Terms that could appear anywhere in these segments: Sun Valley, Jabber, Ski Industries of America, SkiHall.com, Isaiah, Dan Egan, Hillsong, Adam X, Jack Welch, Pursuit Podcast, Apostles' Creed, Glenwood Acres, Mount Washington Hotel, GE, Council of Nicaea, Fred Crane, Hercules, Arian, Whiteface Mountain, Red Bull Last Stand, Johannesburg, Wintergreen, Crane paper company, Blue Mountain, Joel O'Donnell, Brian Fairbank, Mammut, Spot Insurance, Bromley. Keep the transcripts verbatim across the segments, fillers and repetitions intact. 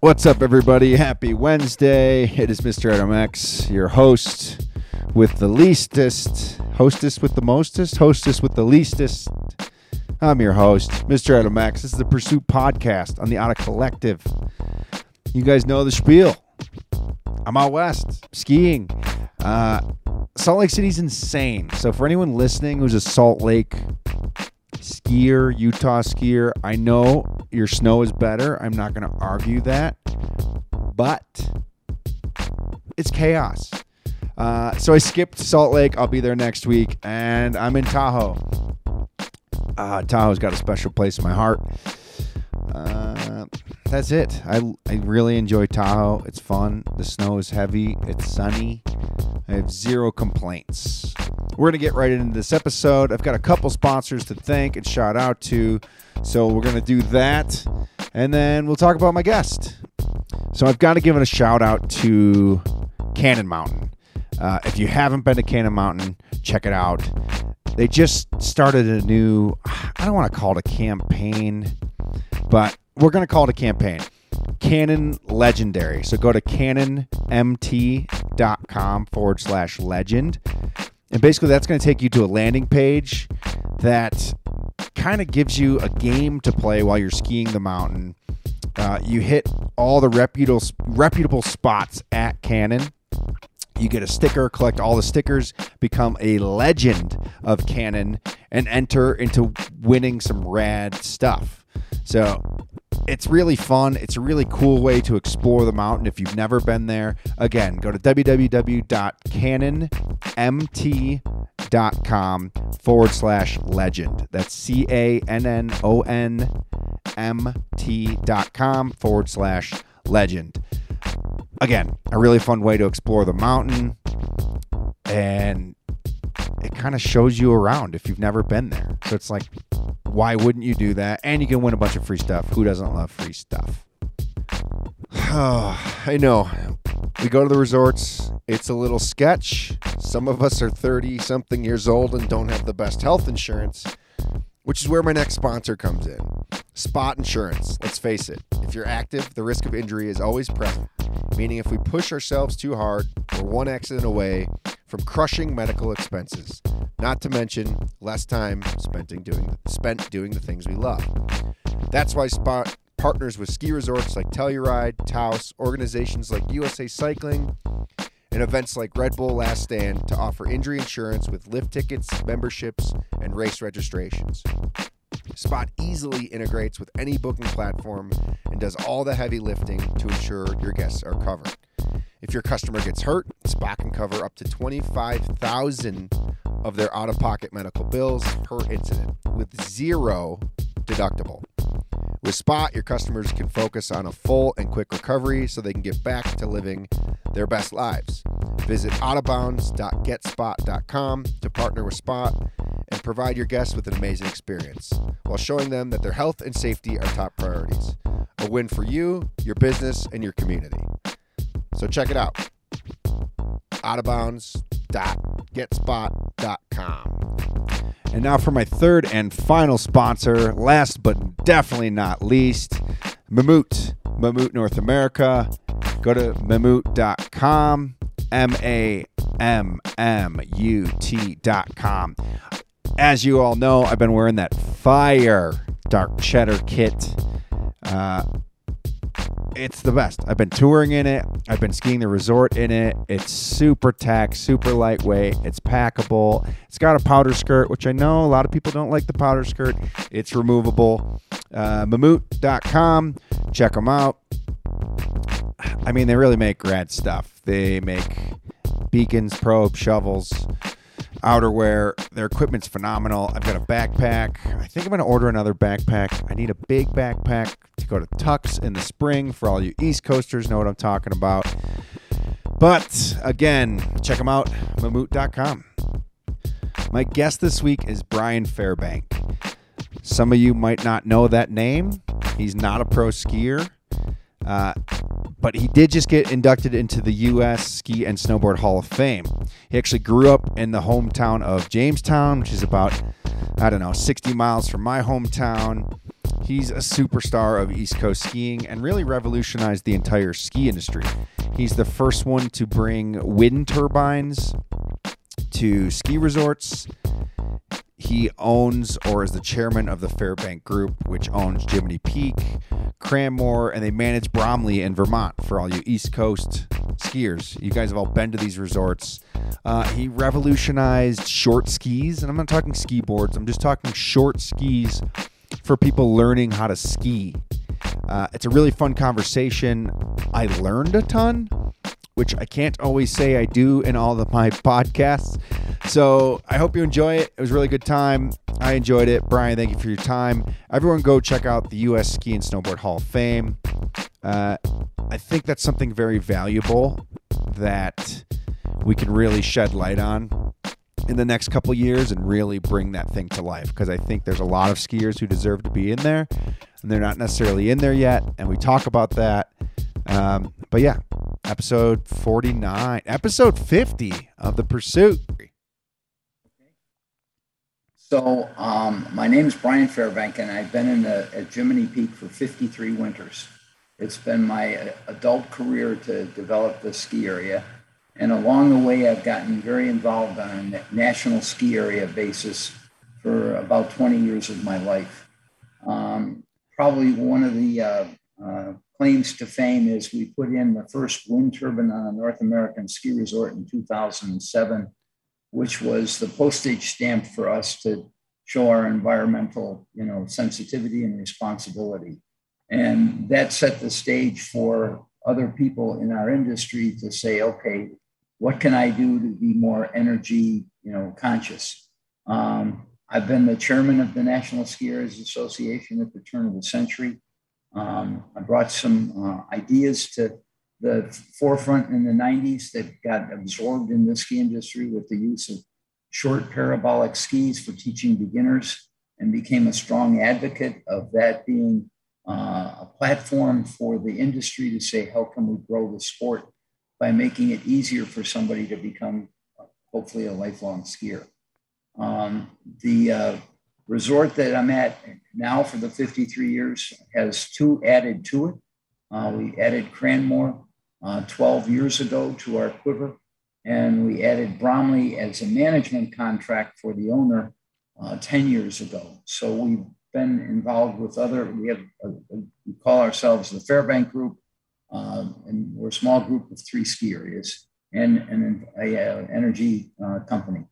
What's up, everybody? Happy Wednesday. It is Mister Adam X, your host with the leastest, hostess with the mostest, hostess with the leastest. I'm your host, Mister Adam X. This is the Pursuit Podcast on the Outta Collective. You guys know the spiel. I'm out west skiing. Uh, Salt Lake City's insane. So for anyone listening who's a Salt Lake skier, Utah skier, I know your snow is better. I'm not going to argue that, but it's chaos. Uh, so I skipped Salt Lake. I'll be there next week, and I'm in Tahoe. Uh, Tahoe's got a special place in my heart. Uh, that's it. I, I really enjoy Tahoe. It's fun. The snow is heavy. It's sunny. I have zero complaints. We're going to get right into this episode. I've got a couple sponsors to thank and shout out to, so we're going to do that, and then we'll talk about my guest. So I've got to give it a shout out to Cannon Mountain. Uh, if you haven't been to Cannon Mountain, check it out. They just started a new, I don't want to call it a campaign, but we're going to call it a campaign. Cannon Legendary. So go to cannon m t dot com forward slash legend. And basically that's going to take you to a landing page that kind of gives you a game to play while you're skiing the mountain. Uh, you hit all the reputable, reputable spots at Cannon. You get a sticker, collect all the stickers, become a legend of Cannon, and enter into winning some rad stuff. So it's really fun. It's a really cool way to explore the mountain if you've never been there. Again, go to w w w dot cannon m t dot com forward slash legend. That's C A N N O N M T dot com forward slash legend. Again, a really fun way to explore the mountain. And it kind of shows you around if you've never been there. So it's like, why wouldn't you do that? And you can win a bunch of free stuff. Who doesn't love free stuff? Oh, I know. We go to the resorts. It's a little sketch. Some of us are thirty-something years old and don't have the best health insurance, which is where my next sponsor comes in. Spot Insurance. Let's face it. If you're active, the risk of injury is always present, meaning if we push ourselves too hard, we're one accident away from crushing medical expenses, not to mention less time spent doing, spent doing the things we love. That's why Spot partners with ski resorts like Telluride, Taos, organizations like U S A Cycling, and events like Red Bull Last Stand to offer injury insurance with lift tickets, memberships, and race registrations. Spot easily integrates with any booking platform and does all the heavy lifting to ensure your guests are covered. If your customer gets hurt, Spot can cover up to twenty-five thousand dollars of their out-of-pocket medical bills per incident with zero deductible. With Spot, your customers can focus on a full and quick recovery so they can get back to living their best lives. Visit out of bounds dot get spot dot com to partner with Spot and provide your guests with an amazing experience while showing them that their health and safety are top priorities. A win for you, your business, and your community. So check it out. out of bounds dot get spot dot com. And now for my third and final sponsor, last but definitely not least, Mammut. Mammut North America. Go to mammut dot com. M A M M U T dot com. As you all know, I've been wearing that fire dark cheddar kit. Uh... It's the best. I've been touring in it. I've been skiing the resort in it. It's super tack, super lightweight. It's packable. It's got a powder skirt, which I know a lot of people don't like the powder skirt. It's removable. Uh, mammut dot com. Check them out. I mean, they really make rad stuff. They make beacons, probes, shovels, outerwear. Their equipment's phenomenal. I've got a backpack. I think I'm going to order another backpack. I need a big backpack to go to Tux in the spring. For all you East Coasters, know what I'm talking about. But again, check them out, mammut dot com. My guest this week is Brian Fairbank. Some of you might not know that name. He's not a pro skier. Uh, but he did just get inducted into the U S Ski and Snowboard Hall of Fame. He actually grew up in the hometown of Jamestown, which is about, I don't know, sixty miles from my hometown. He's a superstar of East Coast skiing and really revolutionized the entire ski industry. He's the first one to bring wind turbines to ski resorts. He owns or is the chairman of the Fairbank Group, which owns Jiminy Peak, Cranmore, and they manage Bromley in Vermont for all you East Coast skiers. You guys have all been to these resorts. Uh, he revolutionized short skis, and I'm not talking ski boards. I'm just talking short skis for people learning how to ski. Uh, it's a really fun conversation. I learned a ton, which I can't always say I do in all of my podcasts. So I hope you enjoy it. It was a really good time. I enjoyed it. Brian, thank you for your time. Everyone go check out the U S Ski and Snowboard Hall of Fame. Uh, I think that's something very valuable that we can really shed light on in the next couple years and really bring that thing to life, because I think there's a lot of skiers who deserve to be in there, and they're not necessarily in there yet, and we talk about that. Um, but yeah, episode forty-nine, episode fifty of The Pursuit. So, um, my name is Brian Fairbank, and I've been in the, at Jiminy Peak for fifty-three winters. It's been my adult career to develop the ski area. And along the way, I've gotten very involved on a national ski area basis for about twenty years of my life. Um, probably one of the, uh, uh, claims to fame is we put in the first wind turbine on a North American ski resort in two thousand seven, which was the postage stamp for us to show our environmental, you know, sensitivity and responsibility. And that set the stage for other people in our industry to say, okay, what can I do to be more energy, you know, conscious? Um, I've been the chairman of the National Skiers Association at the turn of the century. Um, I brought some uh, ideas to the forefront in the nineties that got absorbed in the ski industry with the use of short parabolic skis for teaching beginners, and became a strong advocate of that being uh, a platform for the industry to say, how can we grow the sport by making it easier for somebody to become hopefully a lifelong skier. Um, the uh, resort that I'm at now for the fifty-three years has two added to it. Uh, we added Cranmore uh, twelve years ago to our quiver, and we added Bromley as a management contract for the owner uh, ten years ago. So we've been involved with other, we have, a, a, we call ourselves the Fairbank Group, uh, and we're a small group of three ski areas and an energy uh, company.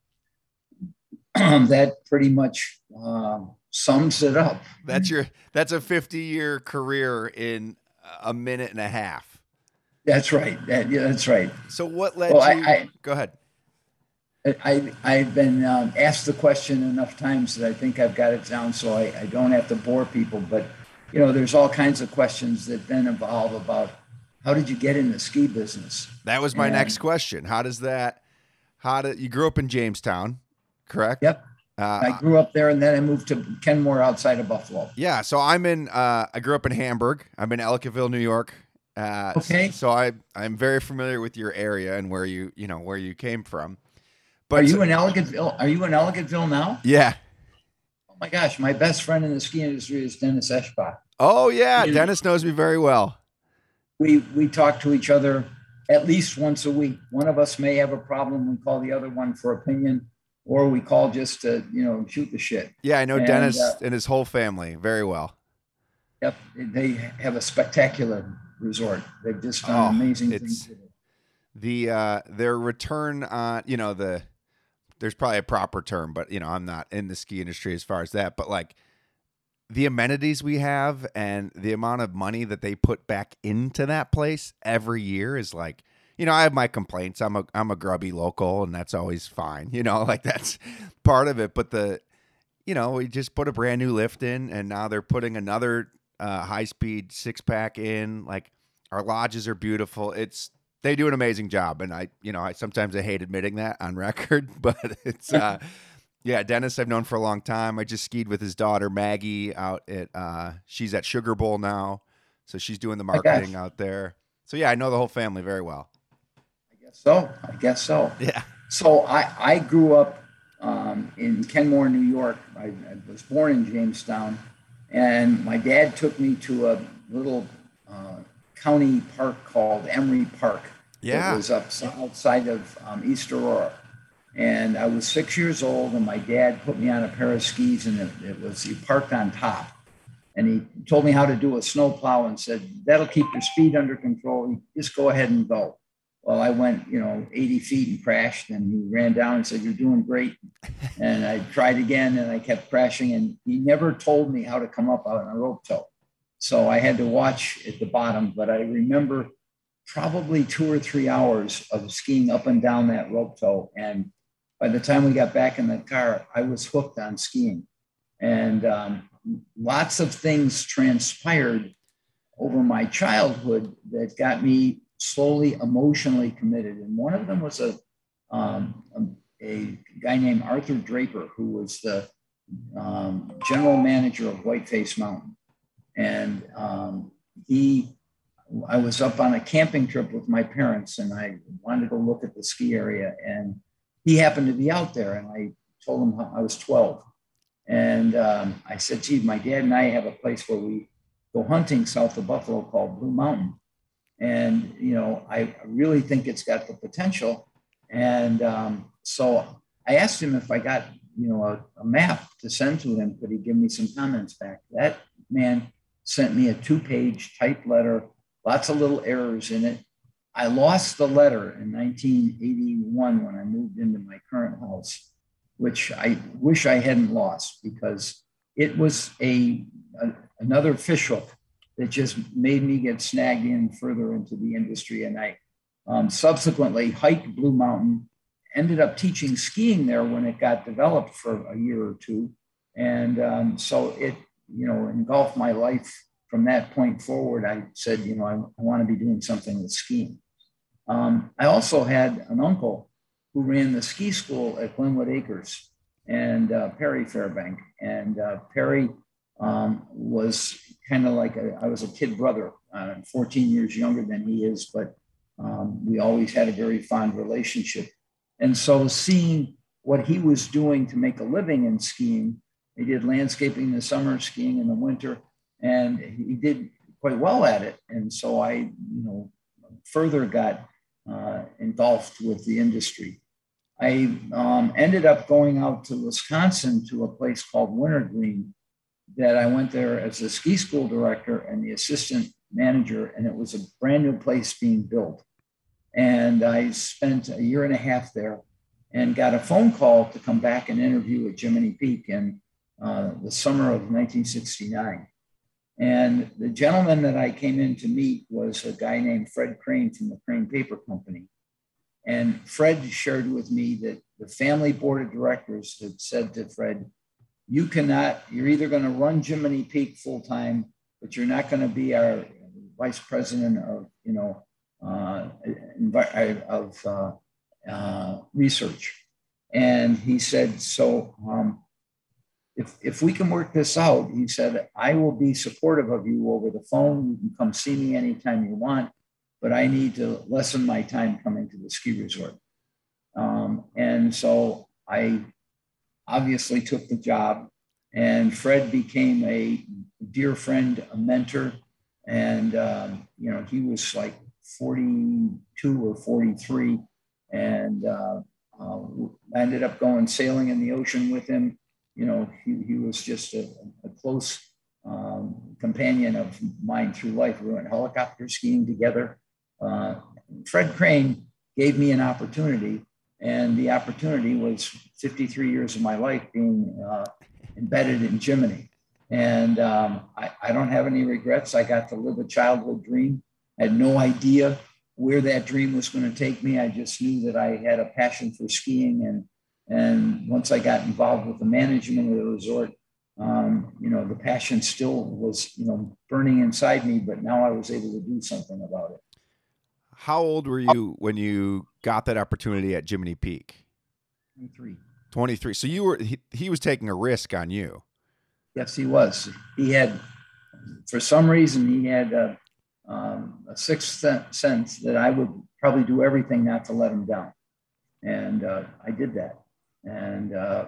That pretty much uh, sums it up. That's your, that's a fifty year career in a minute and a half. That's right. That, yeah, that's right. So what led well, you, I, I, go ahead. I, I, I've been um, asked the question enough times that I think I've got it down. So I, I don't have to bore people, but you know, there's all kinds of questions that then evolve about how did you get in the ski business? That was my and, next question. How does that, how do you grew up in Jamestown? Correct. Yep. Uh, I grew up there, and then I moved to Kenmore outside of Buffalo. Yeah. So I'm in, uh, I grew up in Hamburg. I'm in Ellicottville, New York. Uh, okay. So I, I'm very familiar with your area and where you, you know, where you came from. But are you in Ellicottville? Are you in Ellicottville now? Yeah. Oh my gosh. My best friend in the ski industry is Dennis Eschbach. Oh yeah. You Dennis know, knows me very well. We, we talk to each other at least once a week. One of us may have a problem. We call the other one for opinion. Or we call just to, you know, shoot the shit. Yeah, I know and, Dennis uh, and his whole family very well. Yep, they have a spectacular resort. They've just done oh, amazing things. The uh, their return on, you know, the there's probably a proper term, but you know, I'm not in the ski industry as far as that. But like the amenities we have and the amount of money that they put back into that place every year is like. You know, I have my complaints. I'm a I'm a grubby local, and that's always fine. You know, like that's part of it. But the, you know, we just put a brand new lift in, and now they're putting another uh, high speed six pack in. Like our lodges are beautiful. It's they do an amazing job, and I, you know, I sometimes I hate admitting that on record, but it's uh, yeah, Dennis I've known for a long time. I just skied with his daughter Maggie out at uh, she's at Sugar Bowl now, so she's doing the marketing oh, out there. So yeah, I know the whole family very well. So I guess so. Yeah. So I, I grew up um, in Kenmore, New York. I, I was born in Jamestown, And my dad took me to a little uh, county park called Emery Park. Yeah. It was up outside of um, East Aurora. And I was six years old, and my dad put me on a pair of skis, and it, it was, he parked on top. And he told me how to do a snowplow and said, that'll keep your speed under control. Just go ahead and go. Well, I went, you know, eighty feet and crashed, and he ran down and said, you're doing great. And I tried again, and I kept crashing, and he never told me how to come up on a rope tow. So I had to watch at the bottom, but I remember probably two or three hours of skiing up and down that rope tow. And by the time we got back in the car, I was hooked on skiing. And um, lots of things transpired over my childhood that got me slowly emotionally committed. And one of them was a, um, a, a guy named Arthur Draper, who was the um, general manager of Whiteface Mountain. And um, he, I was up on a camping trip with my parents, and I wanted to look at the ski area, and he happened to be out there. And I told him how, I was twelve. And um, I said, gee, my dad and I have a place where we go hunting south of Buffalo called Blue Mountain. And, you know, I really think it's got the potential. And um, so I asked him if I got, you know, a, a map to send to him, could he give me some comments back? That man sent me a two-page typed letter, lots of little errors in it. I lost the letter in nineteen eighty-one when I moved into my current house, which I wish I hadn't lost, because it was a, a another fishhook that just made me get snagged in further into the industry. And I um, subsequently hiked Blue Mountain, ended up teaching skiing there when it got developed for a year or two. And um, so it, you know, engulfed my life. From that point forward, I said, you know, I, I want to be doing something with skiing. Um, I also had an uncle who ran the ski school at Glenwood Acres and uh, Perry Fairbank. And uh, Perry um, was kind of like a, I was a kid brother, uh, fourteen years younger than he is, but um, we always had a very fond relationship. And so seeing what he was doing to make a living in skiing, he did landscaping in the summer, skiing in the winter, and he did quite well at it. And so I, you know, further got uh, engulfed with the industry. I um, ended up going out to Wisconsin to a place called Wintergreen, that I went there as the ski school director and the assistant manager, and it was a brand new place being built. And I spent a year and a half there and got a phone call to come back and interview at Jiminy Peak in uh, the summer of nineteen sixty-nine. And the gentleman that I came in to meet was a guy named Fred Crane from the Crane Paper Company. And Fred shared with me that the family board of directors had said to Fred, you cannot, you're either going to run Jiminy Peak full time, but you're not going to be our vice president of, you know, uh, of uh, uh, research. And he said, so um, if if we can work this out, he said, I will be supportive of you over the phone. You can come see me anytime you want, but I need to lessen my time coming to the ski resort. Um, and so I obviously took the job, and Fred became a dear friend, a mentor. And, um, you know, he was like forty-two or forty-three, and uh, uh, I ended up going sailing in the ocean with him. You know, he, he was just a, a close um, companion of mine through life. We went helicopter skiing together. Uh, Fred Crane gave me an opportunity. And the opportunity was fifty-three years of my life being uh, embedded in Jiminy. And um, I, I don't have any regrets. I got to live a childhood dream. I had no idea where that dream was going to take me. I just knew that I had a passion for skiing. And and once I got involved with the management of the resort, um, you know, the passion still was, you know, burning inside me. But now I was able to do something about it. How old were you when you got that opportunity at Jiminy Peak? Twenty-three. Twenty-three. So you were he, he was taking a risk on you. Yes, he was. He had, for some reason, he had a, um, a sixth sense that I would probably do everything not to let him down, and uh, I did that. And uh,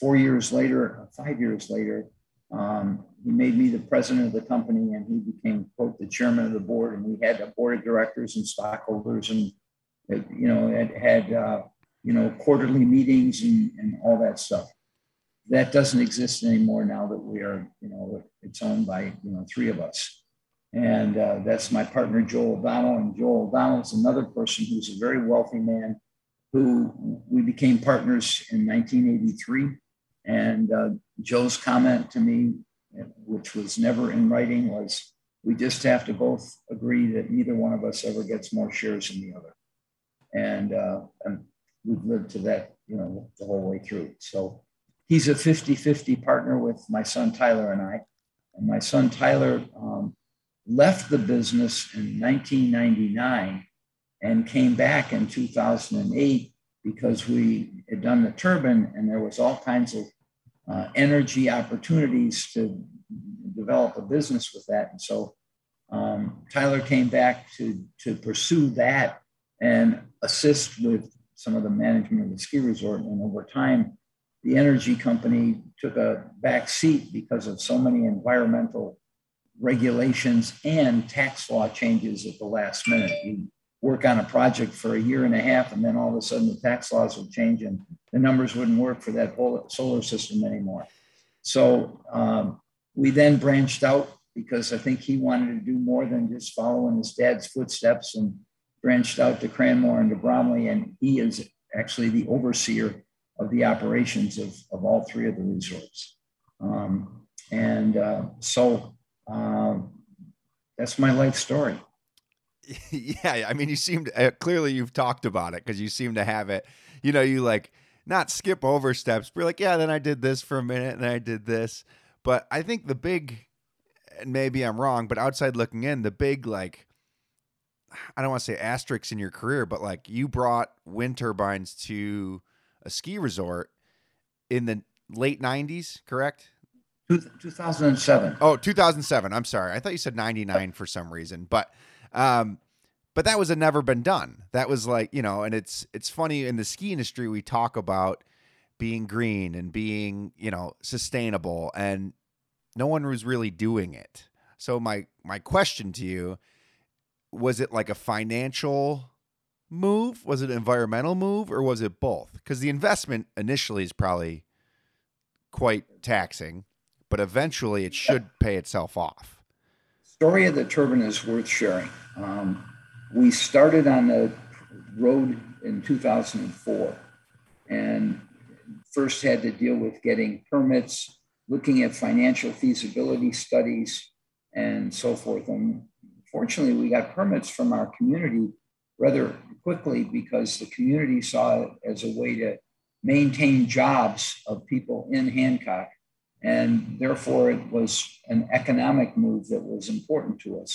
four years later, five years later, Um, he made me the president of the company, and he became, quote, the chairman of the board. And we had a board of directors and stockholders, and it, you know, it had uh, you know quarterly meetings and, and all that stuff. That doesn't exist anymore now that we are, you know, it's owned by you know three of us, and uh, that's my partner Joel O'Donnell. And Joel O'Donnell is another person who's a very wealthy man, who we became partners in nineteen eighty-three. And uh, Joe's comment to me, which was never in writing, was, we just have to both agree that neither one of us ever gets more shares than the other. And, uh, and we've lived to that, you know, the whole way through. So he's a fifty-fifty partner with my son, Tyler, and I. And my son, Tyler, um, left the business in nineteen ninety-nine and came back in two thousand eight because we had done the turbine, and there was all kinds of Uh, energy opportunities to develop a business with that. And so um, Tyler came back to, to pursue that and assist with some of the management of the ski resort. And over time, the energy company took a back seat because of so many environmental regulations and tax law changes at the last minute. You work on a project for a year and a half, and then all of a sudden the tax laws will change and the numbers wouldn't work for that whole solar system anymore. So um, we then branched out because I think he wanted to do more than just follow in his dad's footsteps, and branched out to Cranmore and to Bromley. And he is actually the overseer of the operations of, of all three of the resorts. Um, and uh, so uh, that's my life story. Yeah. I mean, you seem to, uh, clearly you've talked about it, because you seem to have it, you know, you like not skip over steps, but you're like, yeah, then I did this for a minute and I did this. But I think the big, and maybe I'm wrong, but outside looking in, the big, like, I don't want to say asterisks in your career, but like you brought wind turbines to a ski resort in the late nineties, correct? two thousand seven. Oh, two thousand seven. I'm sorry. I thought you said ninety-nine for some reason, but Um, but that was a never been done. That was like, you know, and it's, it's funny in the ski industry, we talk about being green and being, you know, sustainable, and no one was really doing it. So my, my question to you, was it like a financial move? Was it an environmental move, or was it both? 'Cause the investment initially is probably quite taxing, but eventually it should pay itself off. Story of the turbine is worth sharing. Um, we started on the road in two thousand four, and first had to deal with getting permits, looking at financial feasibility studies, and so forth. And fortunately, we got permits from our community rather quickly, because the community saw it as a way to maintain jobs of people in Hancock. And therefore, it was an economic move that was important to us.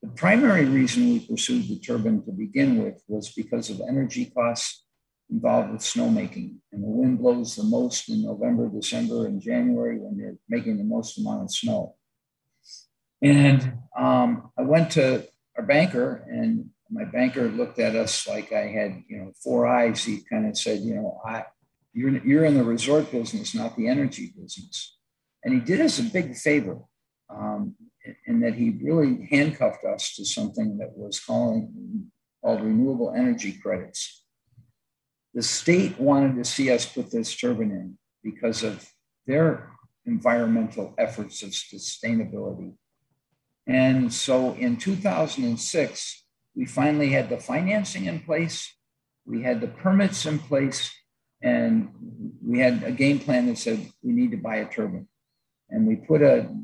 The primary reason we pursued the turbine to begin with was because of energy costs involved with snowmaking. And the wind blows the most in November, December, and January, when they're making the most amount of snow. And um, I went to our banker, and my banker looked at us like I had, you know, four eyes. He kind of said, you know, I... You're, you're in the resort business, not the energy business. And he did us a big favor um, in that he really handcuffed us to something that was calling, called renewable energy credits. The state wanted to see us put this turbine in because of their environmental efforts of sustainability. And so in two thousand six, we finally had the financing in place. We had the permits in place. And we had a game plan that said, we need to buy a turbine. And we put a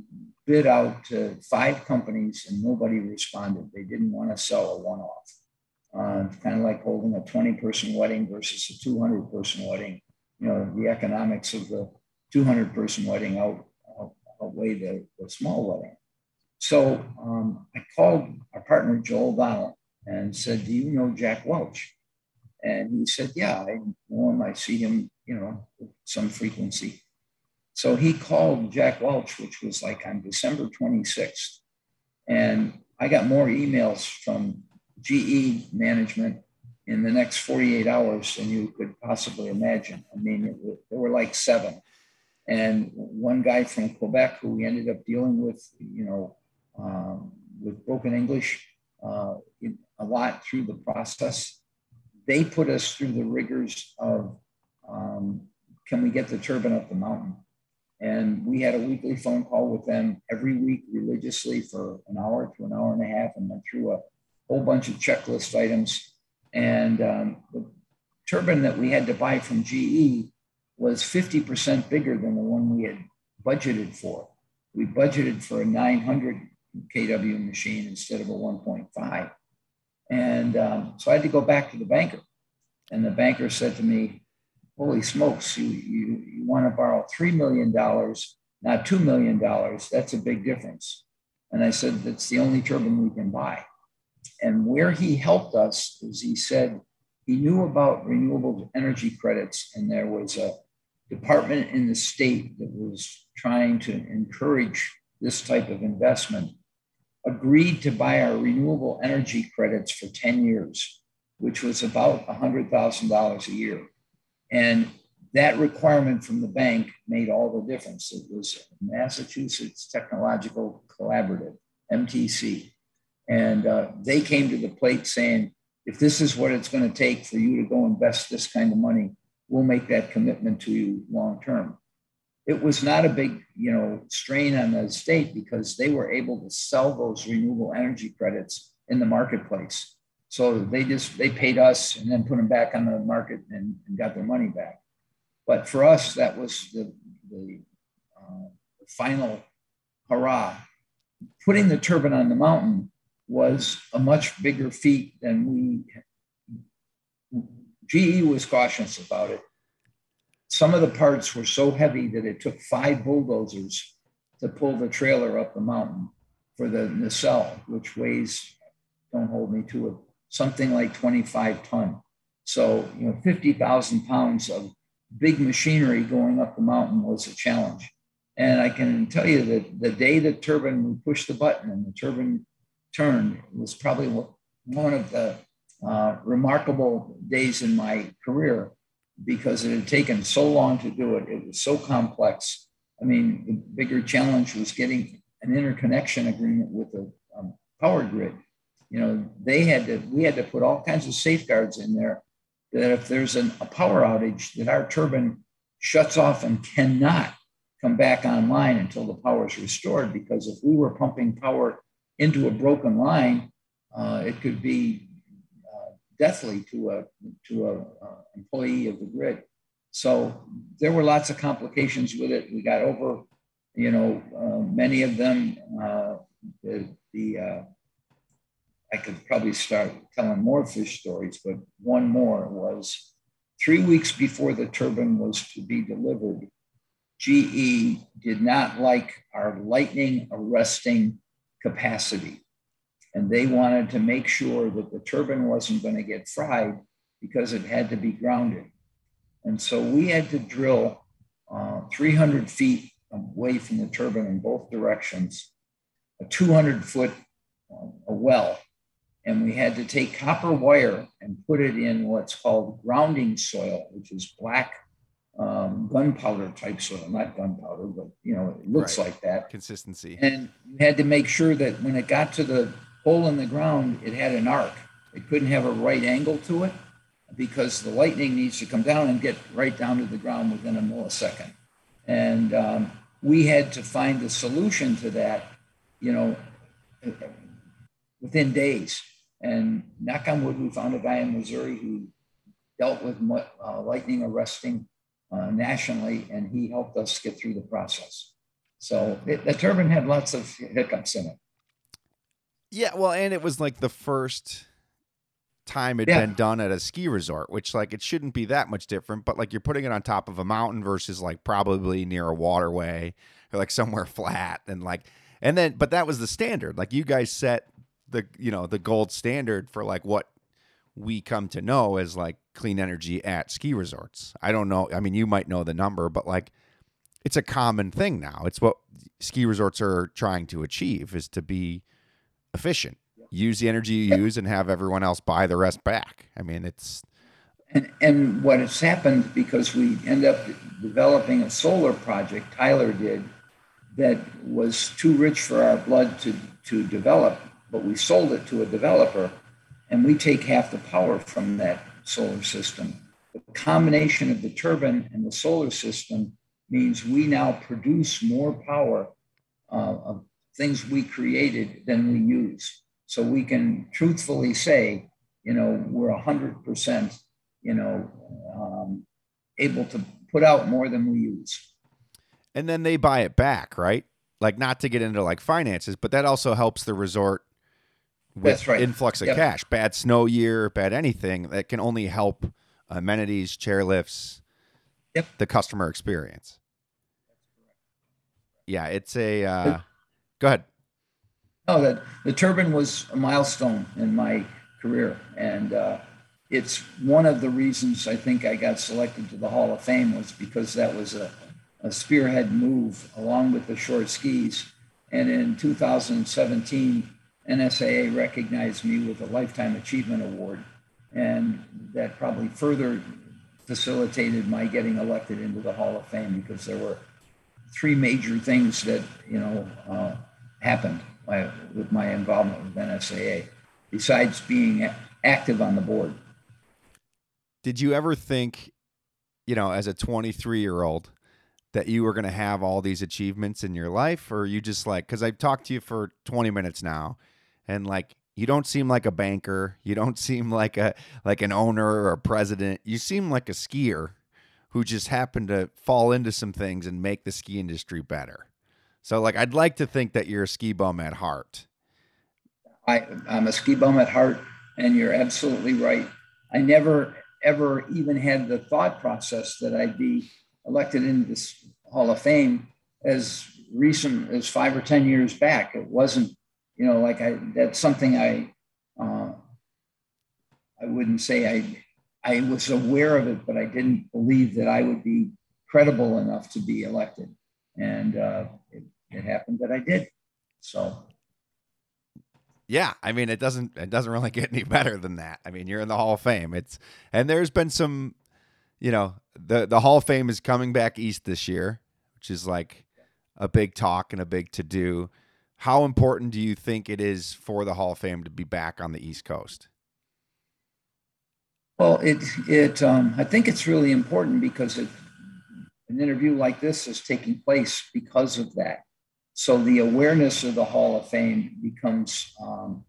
bid out to five companies, and nobody responded. They didn't want to sell a one-off. Uh, it's kind of like holding a twenty-person wedding versus a two hundred person wedding. You know, the economics of the two hundred person wedding out, out, outweigh the, the small wedding. So um, I called our partner, Joel O'Donnell, and said, do you know Jack Welch? And he said, yeah, I know him. I see him, you know, with some frequency. So he called Jack Welch, which was like on December twenty-sixth. And I got more emails from G E management in the next forty-eight hours than you could possibly imagine. I mean, it, there were like seven. And one guy from Quebec who we ended up dealing with, you know, um, with broken English uh, in, a lot through the process, they put us through the rigors of, um, can we get the turbine up the mountain? And we had a weekly phone call with them every week religiously for an hour to an hour and a half, and went through a whole bunch of checklist items. And um, the turbine that we had to buy from G E was fifty percent bigger than the one we had budgeted for. We budgeted for a nine hundred kilowatt machine instead of a one point five. And um, so I had to go back to the banker. And the banker said to me, holy smokes, you, you, you want to borrow three million dollars, not two million dollars. That's a big difference. And I said, that's the only turbine we can buy. And where he helped us is he said he knew about renewable energy credits, and there was a department in the state that was trying to encourage this type of investment, agreed to buy our renewable energy credits for ten years, which was about one hundred thousand dollars a year. And that requirement from the bank made all the difference. It was Massachusetts Technological Collaborative, M T C. And uh, they came to the plate saying, if this is what it's going to take for you to go invest this kind of money, we'll make that commitment to you long term. It was not a big, you know, strain on the state because they were able to sell those renewable energy credits in the marketplace. So they just, they paid us and then put them back on the market and, and got their money back. But for us, that was the, the uh, final hurrah. Putting the turbine on the mountain was a much bigger feat than we, G E was cautious about it. Some of the parts were so heavy that it took five bulldozers to pull the trailer up the mountain for the nacelle, which weighs, don't hold me to it, something like twenty-five ton. So, you know, fifty thousand pounds of big machinery going up the mountain was a challenge. And I can tell you that the day the turbine, we pushed the button and the turbine turned, was probably one of the uh, remarkable days in my career because it had taken so long to do it. It was so complex. I mean, the bigger challenge was getting an interconnection agreement with the um, power grid. You know, they had to, we had to put all kinds of safeguards in there that if there's an, a power outage, that our turbine shuts off and cannot come back online until the power is restored. Because if we were pumping power into a broken line, uh, it could be uh, deathly to a to a uh, employee of the grid. So there were lots of complications with it. We got over, you know, uh, many of them. Uh, the the uh, I could probably start telling more fish stories, but one more was three weeks before the turbine was to be delivered. G E did not like our lightning arresting capacity. And they wanted to make sure that the turbine wasn't going to get fried because it had to be grounded. And so we had to drill uh, three hundred feet away from the turbine in both directions, a two hundred foot uh, a well. And we had to take copper wire and put it in what's called grounding soil, which is black um, gunpowder type soil, not gunpowder, but you know, it looks right. Like that. Consistency. And you had to make sure that when it got to the hole in the ground, it had an arc. It couldn't have a right angle to it because the lightning needs to come down and get right down to the ground within a millisecond. And um, we had to find a solution to that, you know, within days. And knock on wood, we found a guy in Missouri who dealt with uh, lightning arresting uh, nationally, and he helped us get through the process. So it, the turbine had lots of hiccups in it. Yeah, well, and it was like the first time it'd yeah. been done at a ski resort, which like it shouldn't be that much different, but like you're putting it on top of a mountain versus like probably near a waterway or like somewhere flat. And like, and then, but that was the standard. Like you guys set the, you know, the gold standard for like what we come to know as like clean energy at ski resorts. I don't know. I mean, you might know the number, but like it's a common thing now. It's what ski resorts are trying to achieve, is to be efficient, use the energy you use and have everyone else buy the rest back. I mean, it's And, and what has happened, because we end up developing a solar project, Tyler did, that was too rich for our blood to, to develop, but we sold it to a developer, and we take half the power from that solar system. The combination of the turbine and the solar system means we now produce more power uh, of things we created than we use. So we can truthfully say, you know, we're one hundred percent, you know, um, able to put out more than we use. And then they buy it back, right? Like, not to get into like finances, but that also helps the resort with That's right. influx of yep. cash. Bad snow year, bad anything, that can only help amenities, chairlifts, yep. the customer experience. Yeah, it's a... Uh, go ahead. No, that the turbine was a milestone in my career, and uh, it's one of the reasons I think I got selected to the Hall of Fame, was because that was a, a spearhead move along with the short skis. And in two thousand seventeen, N S A A recognized me with a Lifetime Achievement Award, and that probably further facilitated my getting elected into the Hall of Fame, because there were three major things that, you know, uh, happened by, with my involvement with N S A A, besides being active on the board. Did you ever think, you know, as a twenty-three-year-old, that you were going to have all these achievements in your life? Or are you just like, because I've talked to you for twenty minutes now, and like, you don't seem like a banker. You don't seem like a like an owner or a president. You seem like a skier who just happened to fall into some things and make the ski industry better. So, like, I'd like to think that you're a ski bum at heart. I, I'm a ski bum at heart, and you're absolutely right. I never, ever even had the thought process that I'd be elected into this Hall of Fame as recent as five or ten years back. It wasn't, you know, like I, that's something I, uh, I wouldn't say I, I was aware of it, but I didn't believe that I would be credible enough to be elected. And uh, it, it happened that I did. So. Yeah. I mean, it doesn't, it doesn't really get any better than that. I mean, you're in the Hall of Fame. It's, and there's been some, you know, the, the Hall of Fame is coming back east this year, which is like a big talk and a big to do. How important do you think it is for the Hall of Fame to be back on the East Coast? Well, it it um, I think it's really important, because it, an interview like this is taking place because of that. So the awareness of the Hall of Fame becomes um,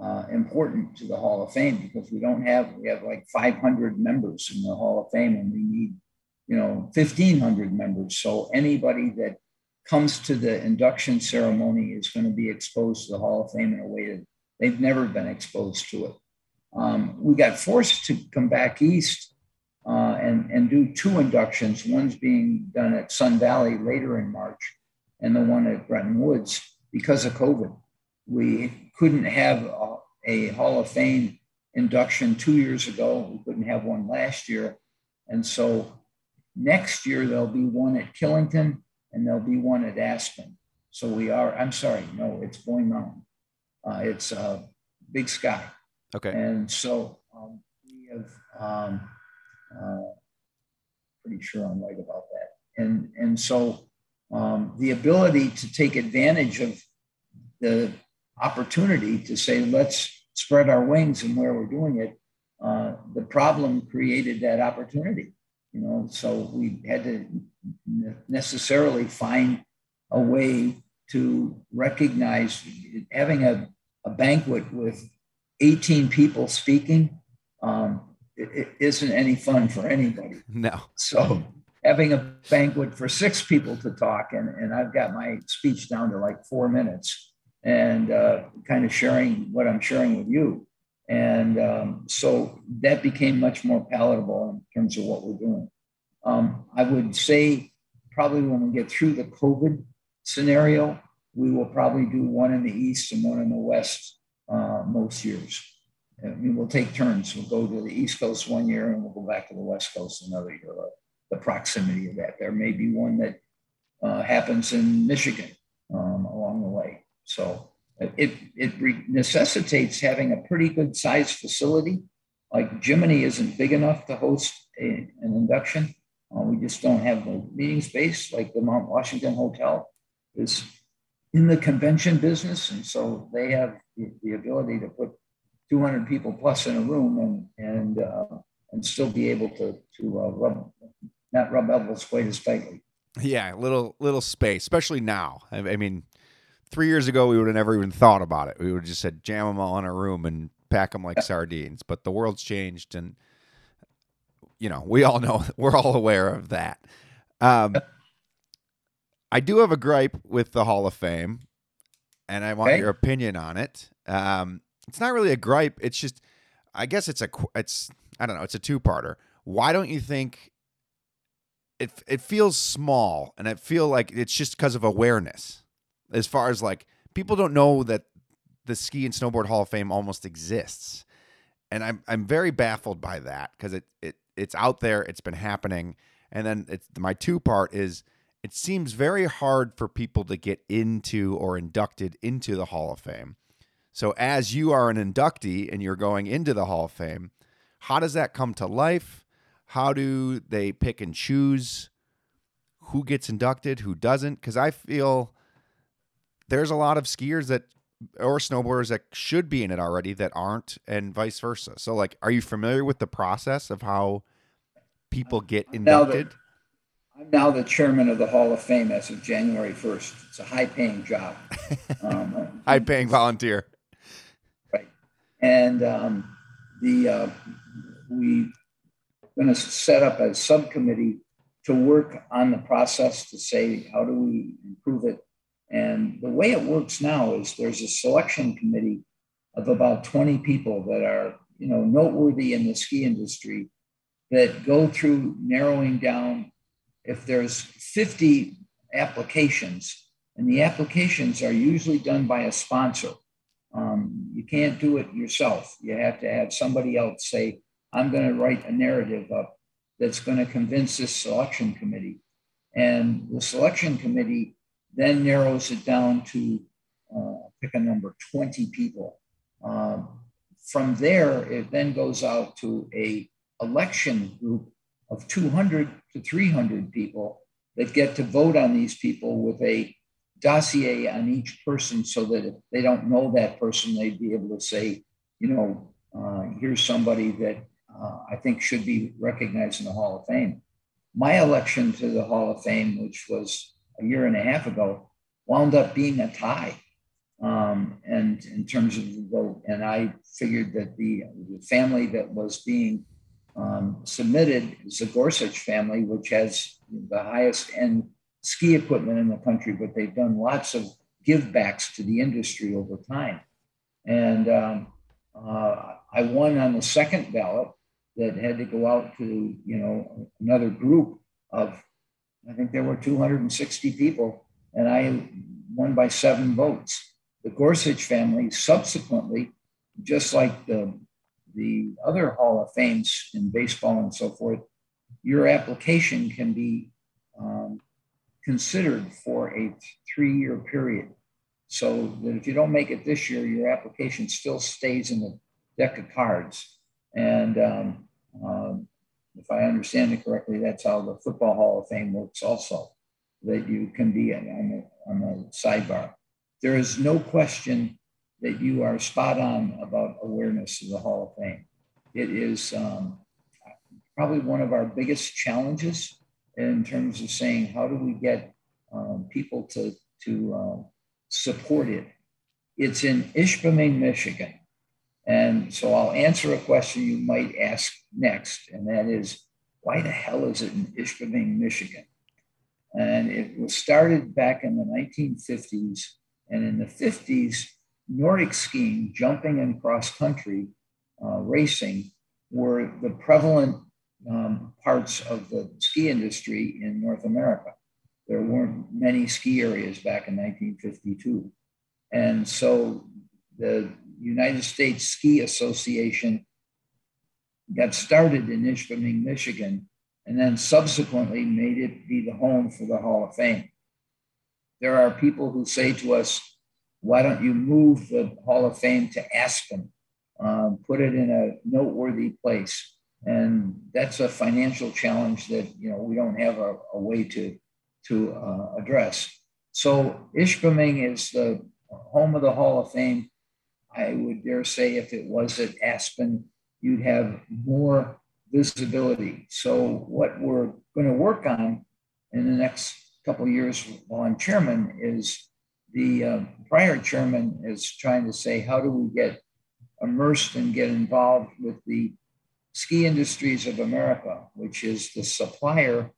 uh, important to the Hall of Fame, because we don't have we have like five hundred members in the Hall of Fame, and we need, you know, fifteen hundred members. So anybody that comes to the induction ceremony is going to be exposed to the Hall of Fame in a way that they've never been exposed to it. Um, we got forced to come back east uh, and, and do two inductions. One's being done at Sun Valley later in March, and the one at Bretton Woods, because of COVID. We couldn't have a, a Hall of Fame induction two years ago. We couldn't have one last year. And so next year there'll be one at Killington, and there'll be one at Aspen. So we are, I'm sorry, no, it's Blue Mountain. Uh, it's uh, Big Sky. Okay. And so um, we have, um, uh, pretty sure I'm right about that. And and so um, the ability to take advantage of the opportunity to say, let's spread our wings, and where we're doing it, uh, the problem created that opportunity. You know, so we had to necessarily find a way to recognize having a, a banquet with eighteen people speaking. Um, it, it isn't any fun for anybody. No. So having a banquet for six people to talk, and, and I've got my speech down to like four minutes, and uh, kind of sharing what I'm sharing with you. And um, so that became much more palatable in terms of what we're doing. Um, I would say probably when we get through the COVID scenario, we will probably do one in the East and one in the West uh, most years. And we will take turns. We'll go to the East Coast one year, and we'll go back to the West Coast another year. The proximity of that. There may be one that uh, happens in Michigan um, along the way. So it, it necessitates having a pretty good sized facility like Jiminy isn't big enough to host a, an induction. Uh, we just don't have the meeting space like the Mount Washington Hotel is in the convention business. And so they have the, the ability to put two hundred people plus in a room and and uh, and still be able to, to uh, rub, not rub elbows quite as tightly. Yeah, little little space, especially now. I, I mean, three years ago, we would have never even thought about it. We would have just said, jam them all in a room and pack them like yeah. sardines. But the world's changed, and, you know, we all know, we're all aware of that. Um, I do have a gripe with the Hall of Fame, and I want okay. your opinion on it. Um, it's not really a gripe. It's just, I guess it's a, it's, I don't know, it's a two-parter. Why don't you think it, it feels small, and I feel like it's just because of awareness as far as like people don't know that the Ski and Snowboard Hall of Fame almost exists. And I'm, I'm very baffled by that because it, it, it's out there, it's been happening. And then it's, my two part is it seems very hard for people to get into or inducted into the Hall of Fame. So as you are an inductee and you're going into the Hall of Fame, how does that come to life? How do they pick and choose who gets inducted, who doesn't? Because I feel there's a lot of skiers that or snowboarders that should be in it already that aren't, and vice versa. So, like, are you familiar with the process of how people get inducted? Now the, I'm now the chairman of the Hall of Fame as of January first. It's a high-paying job. Um, high-paying volunteer. Right. And um, the uh, we're going to set up a subcommittee to work on the process to say, how do we improve it? And the way it works now is there's a selection committee of about twenty people that are, you know, noteworthy in the ski industry that go through narrowing down. If there's fifty applications, and the applications are usually done by a sponsor. Um, you can't do it yourself. You have to have somebody else say, I'm going to write a narrative up that's going to convince this selection committee. And the selection committee then narrows it down to, uh, pick a number, twenty people. Um, from there, it then goes out to a election group of two hundred to three hundred people that get to vote on these people with a dossier on each person so that if they don't know that person, they'd be able to say, you know, uh, here's somebody that uh, I think should be recognized in the Hall of Fame. My election to the Hall of Fame, which was a year and a half ago, wound up being a tie, um, and in terms of the vote. And I figured that the, the family that was being um, submitted is the Gorsuch family, which has the highest end ski equipment in the country, but they've done lots of give backs to the industry over time. And um, uh, I won on the second ballot that had to go out to, you know, another group of, I think there were two hundred sixty people, and I won by seven votes. The Gorsuch family subsequently, just like the, the other Hall of Fames in baseball and so forth, your application can be um, considered for a three-year period. So that if you don't make it this year, your application still stays in the deck of cards. And um, um, if I understand it correctly, that's how the Football Hall of Fame works also, that you can be on the, on the sidebar. There is no question that you are spot on about awareness of the Hall of Fame. It is um, probably one of our biggest challenges in terms of saying, how do we get um, people to, to uh, support it? It's in Ishpeming, Michigan. And so I'll answer a question you might ask next, and that is, why the hell is it in Ishpeming, Michigan? And it was started back in the nineteen fifties. And in the fifties, Nordic skiing, jumping, and cross-country uh, racing were the prevalent um, parts of the ski industry in North America. There weren't many ski areas back in nineteen fifty-two. And so the United States Ski Association got started in Ishpeming, Michigan, and then subsequently made it be the home for the Hall of Fame. There are people who say to us, why don't you move the Hall of Fame to Aspen um, put it in a noteworthy place. And that's a financial challenge that, you know, we don't have a, a way to, to uh, address. So Ishpeming is the home of the Hall of Fame. I would dare say if it was at Aspen, you'd have more visibility. So what we're going to work on in the next couple of years while I'm chairman is the uh, prior chairman is trying to say, how do we get immersed and get involved with the Ski Industries of America, which is the supplier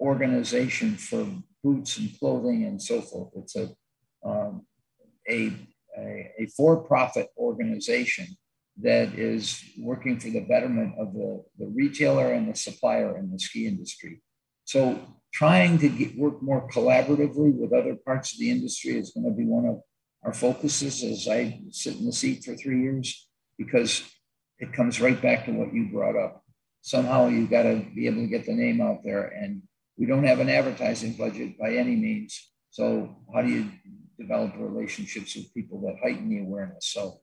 organization for boots and clothing and so forth. It's a um, a, a, a for-profit organization that is working for the betterment of the, the retailer and the supplier in the ski industry. So trying to get, work more collaboratively with other parts of the industry is going to be one of our focuses as I sit in the seat for three years, because it comes right back to what you brought up. Somehow you've got to be able to get the name out there, and we don't have an advertising budget by any means. So how do you develop relationships with people that heighten the awareness? So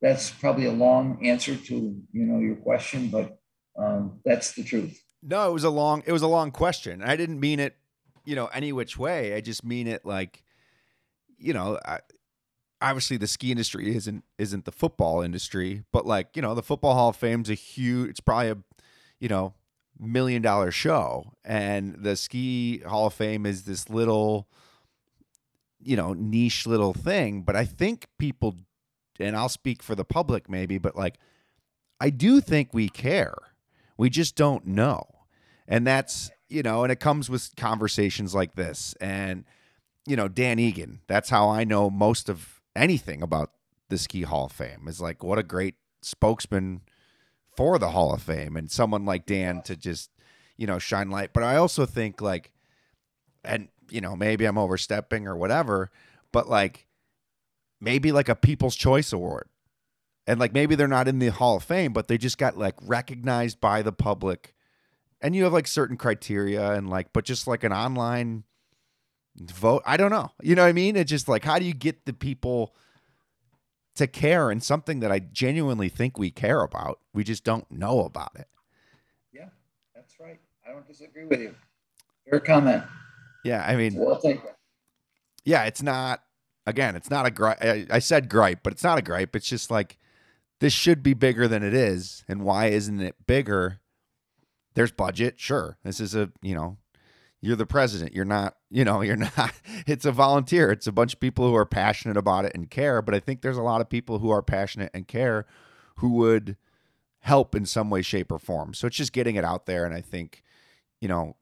that's probably a long answer to, you know, your question, but um, that's the truth. No, it was a long, it was a long question. I didn't mean it, you know, any which way. I just mean it like, you know, I, obviously the ski industry isn't, isn't the football industry, but like, you know, the Football Hall of Fame's a huge, it's probably a, you know, million dollar show. And the Ski Hall of Fame is this little, you know, niche little thing. But I think people, and I'll speak for the public maybe, but like, I do think we care. We just don't know. And that's, you know, and it comes with conversations like this. And, you know, Dan Egan, that's how I know most of anything about the Ski Hall of Fame, is like, what a great spokesman for the Hall of Fame, and someone like Dan to just, you know, shine light. But I also think like, and, you know, maybe I'm overstepping or whatever, but like, maybe like a People's Choice Award. And like, maybe they're not in the Hall of Fame, but they just got like recognized by the public, and you have like certain criteria and like, but just like an online vote. I don't know. You know what I mean? It's just like, how do you get the people to care in something that I genuinely think we care about? We just don't know about it. Yeah, that's right. I don't disagree with you. Fair comment. Yeah. I mean, well, thank you. Yeah, it's not, again, it's not a gripe. I, I said gripe, but it's not a gripe. It's just like, this should be bigger than it is. And why isn't it bigger? There's budget. Sure. This is a, you know, you're the president. You're not, you know, you're not, it's a volunteer. It's a bunch of people who are passionate about it and care. But I think there's a lot of people who are passionate and care who would help in some way, shape, or form. So it's just getting it out there. And I think, you know,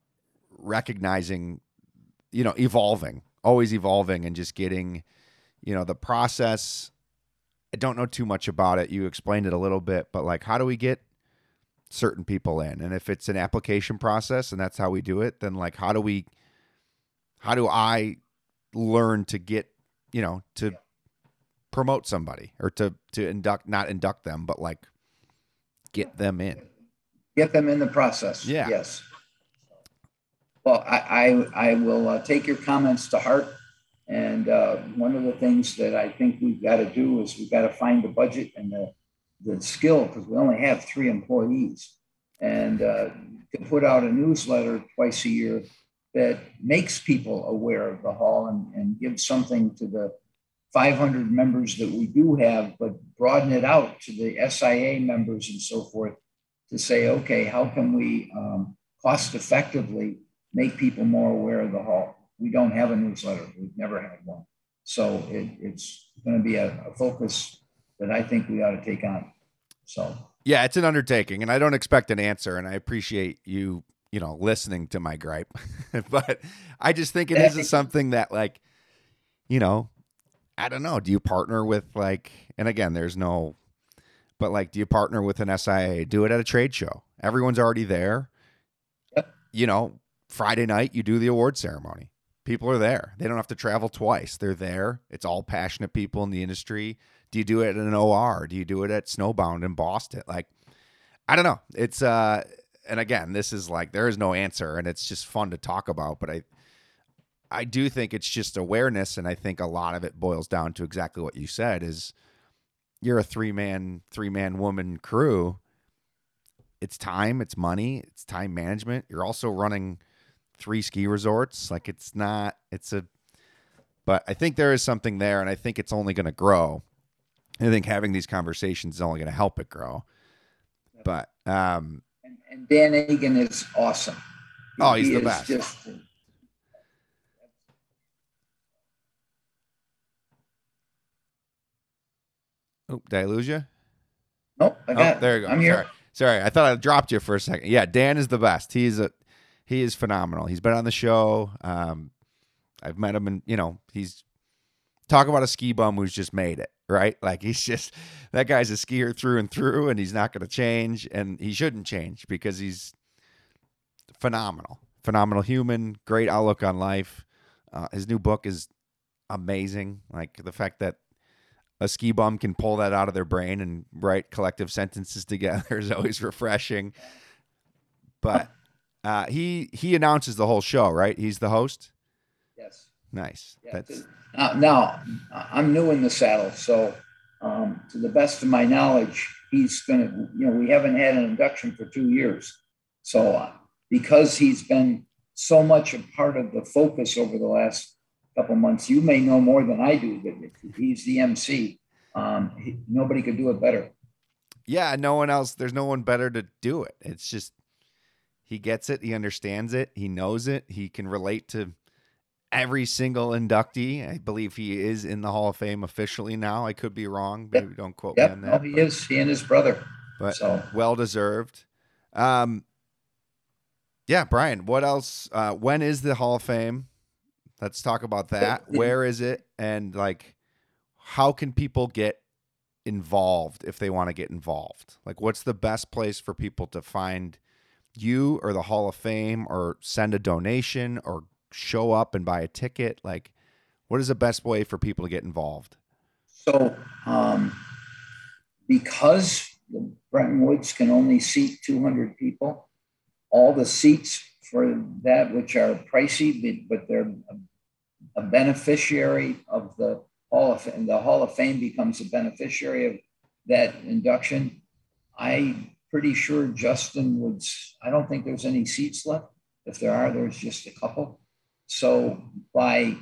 recognizing, you know, evolving, always evolving, and just getting, you know, the process. I don't know too much about it. You explained it a little bit, but like, how do we get certain people in? And if it's an application process and that's how we do it, then like, how do we, how do I learn to get, you know, to promote somebody, or to, to induct, not induct them, but like get them in, get them in the process. Yeah. Yes. Well, I, I, I will uh, take your comments to heart. And uh, one of the things that I think we've got to do is we've got to find the budget and the, the skill, because we only have three employees, and uh, to put out a newsletter twice a year that makes people aware of the hall, and, and gives something to the five hundred members that we do have, but broaden it out to the S I A members and so forth to say, okay, how can we um, cost effectively make people more aware of the hall? We don't have a newsletter. We've never had one. So it, it's going to be a, a focus that I think we ought to take on. So, yeah, it's an undertaking, and I don't expect an answer. And I appreciate you, you know, listening to my gripe, but I just think it is something that, like, you know, I don't know. Do you partner with, like, and again, there's no, but like, do you partner with an S I A? Do it at a trade show. Everyone's already there. Yep. You know, Friday night, you do the award ceremony. People are there. They don't have to travel twice. They're there. It's all passionate people in the industry. Do you do it at an O R? Do you do it at Snowbound in Boston? Like, I don't know. It's, uh, and again, this is like, there is no answer, and it's just fun to talk about. But I, I do think it's just awareness. And I think a lot of it boils down to exactly what you said, is you're a three man, three man woman crew, it's time, it's money, it's time management. You're also running three ski resorts. Like it's not, it's a, but I think there is something there, and I think it's only going to grow. I think having these conversations is only going to help it grow. But, um, and, and Dan Egan is awesome. Oh, he's he the best. Just, oh, did I lose you? Nope, I got oh, it. There you go. I'm Sorry. here. Sorry, I thought I dropped you for a second. Yeah, Dan is the best. He's a he is phenomenal. He's been on the show. Um, I've met him, and you know, he's talk about a ski bum who's just made it, right? Like he's just that guy's a skier through and through, and he's not going to change, and he shouldn't change because he's phenomenal, phenomenal human, great outlook on life. Uh, his new book is amazing. Like the fact that a ski bum can pull that out of their brain and write collective sentences together is always refreshing. But uh, he he announces the whole show, right? He's the host. Yes. Nice. Yeah, That's uh, now I'm new in the saddle, so um, to the best of my knowledge, he's gonna. You know, we haven't had an induction for two years, so uh, because he's been so much a part of the focus over the last couple months, you may know more than I do, but he's the M C. Um, he, nobody could do it better. Yeah, no one else. There's no one better to do it. It's just he gets it, he understands it, he knows it, he can relate to every single inductee. I believe he is in the Hall of Fame officially now. I could be wrong. Maybe yep. don't quote yep. me on that. No, he but, is. He and his brother. But so. well deserved. Um, yeah, Brian. What else? Uh, when is the Hall of Fame? Let's talk about that. Where is it? And like, how can people get involved if they want to get involved? Like, what's the best place for people to find you or the Hall of Fame, or send a donation, or show up and buy a ticket? Like, what is the best way for people to get involved? So, um, because the Bretton Woods can only seat two hundred people, all the seats for that, which are pricey, but they're a beneficiary of the Hall of Fame. The Hall of Fame becomes a beneficiary of that induction. I'm pretty sure Justin would, I don't think there's any seats left. If there are, there's just a couple. So by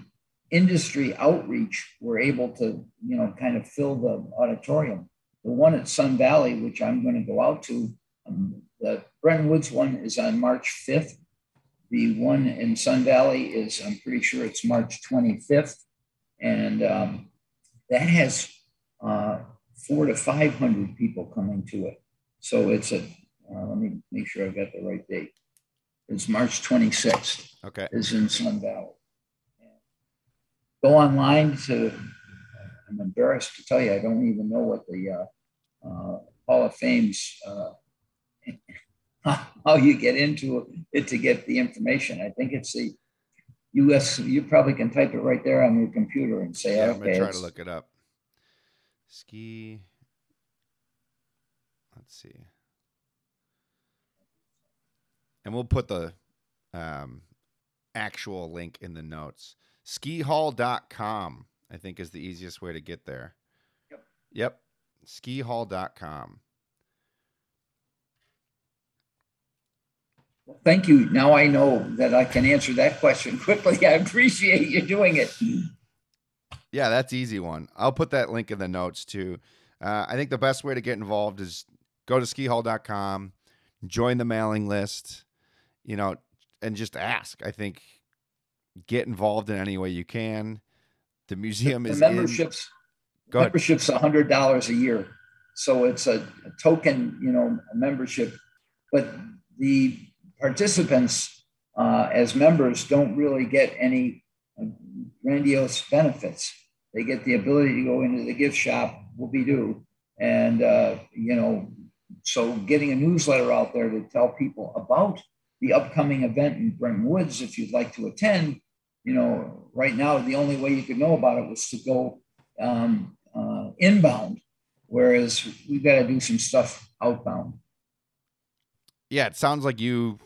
industry outreach, we're able to, you know, kind of fill the auditorium. The one at Sun Valley, which I'm going to go out to, um, the Bretton Woods one is on March fifth. The one in Sun Valley is, I'm pretty sure it's March twenty-fifth. And um, that has uh, four to five hundred people coming to it. So it's a, uh, let me make sure I've got the right date. It's March twenty-sixth. Okay. It's in Sun Valley. Go online to, I'm embarrassed to tell you, I don't even know what the uh, uh, Hall of Fame's, uh, how you get into it to get the information. I think it's the U S You probably can type it right there on your computer and say, yeah, okay. I'm going to try to look it up. Ski. Let's see. And we'll put the um, actual link in the notes. ski hall dot com, I think, is the easiest way to get there. Yep. Yep. ski hall dot com. Thank you. Now I know that I can answer that question quickly. I appreciate you doing it. Yeah, that's an easy one. I'll put that link in the notes too. Uh, I think the best way to get involved is go to ski hall dot com, join the mailing list, you know, and just ask. I think get involved in any way you can. The museum the, the is memberships. In... Go memberships a hundred dollars a year, so it's a, a token, you know, a membership, but the participants uh, as members don't really get any grandiose benefits. They get the ability to go into the gift shop, whoopie-doo, and, uh, you know, so getting a newsletter out there to tell people about the upcoming event in Bretton Woods, if you'd like to attend, you know, right now, the only way you could know about it was to go um, uh, inbound, whereas we've got to do some stuff outbound. Yeah, it sounds like you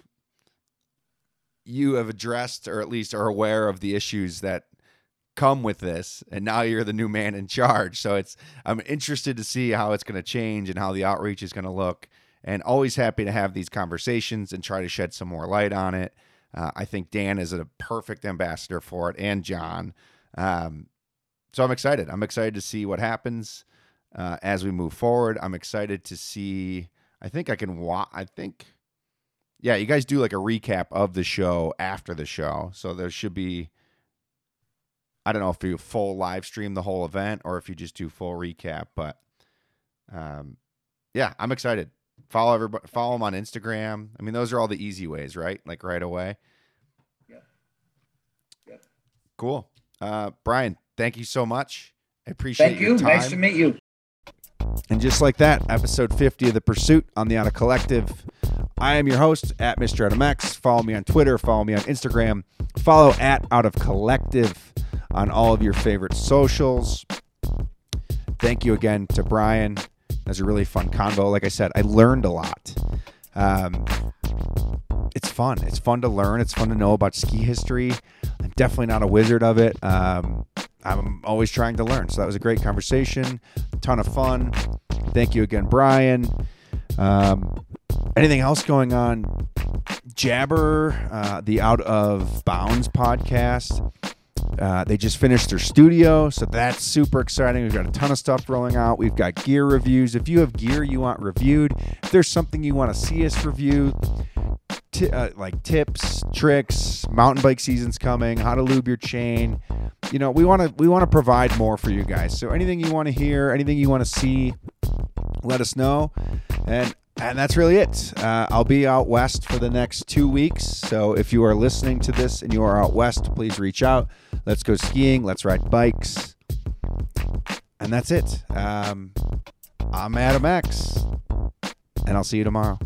you have addressed, or at least are aware of, the issues that come with this, and now you're the new man in charge. So it's I'm interested to see how it's going to change and how the outreach is going to look, and always happy to have these conversations and try to shed some more light on it. Uh, I think Dan is a perfect ambassador for it, and John. Um, so I'm excited. I'm excited to see what happens uh, as we move forward. I'm excited to see. I think I can. Wa- I think. Yeah, you guys do like a recap of the show after the show, so there should be. I don't know if you full live stream the whole event or if you just do full recap, but um, yeah, I'm excited. Follow everybody. Follow them on Instagram. I mean, those are all the easy ways, right? Like right away. Yeah. Yeah. Cool. Uh, Brian, thank you so much. I appreciate thank your you. time. Nice to meet you. And just like that, episode fifty of The Pursuit on the Outta Collective. I am your host at Mister Adam X. Follow me on Twitter. Follow me on Instagram. Follow at Out of Collective on all of your favorite socials. Thank you again to Brian. That was a really fun convo. Like I said, I learned a lot. Um, it's fun. It's fun to learn. It's fun to know about ski history. I'm definitely not a wizard of it. Um, I'm always trying to learn. So that was a great conversation. A ton of fun. Thank you again, Brian. Um, anything else going on? Jabber, uh, the Out of Bounds podcast. Uh, they just finished their studio, so that's super exciting. We've got a ton of stuff rolling out. We've got gear reviews. If you have gear you want reviewed, if there's something you want to see us review, t- uh, like tips, tricks, mountain bike season's coming, how to lube your chain. You know, we want to we want to provide more for you guys. So anything you want to hear, anything you want to see, let us know. And and that's really it. Uh, I'll be out west for the next two weeks. So if you are listening to this and you are out west, please reach out. Let's go skiing. Let's ride bikes. And that's it. Um, I'm Adam X, and I'll see you tomorrow.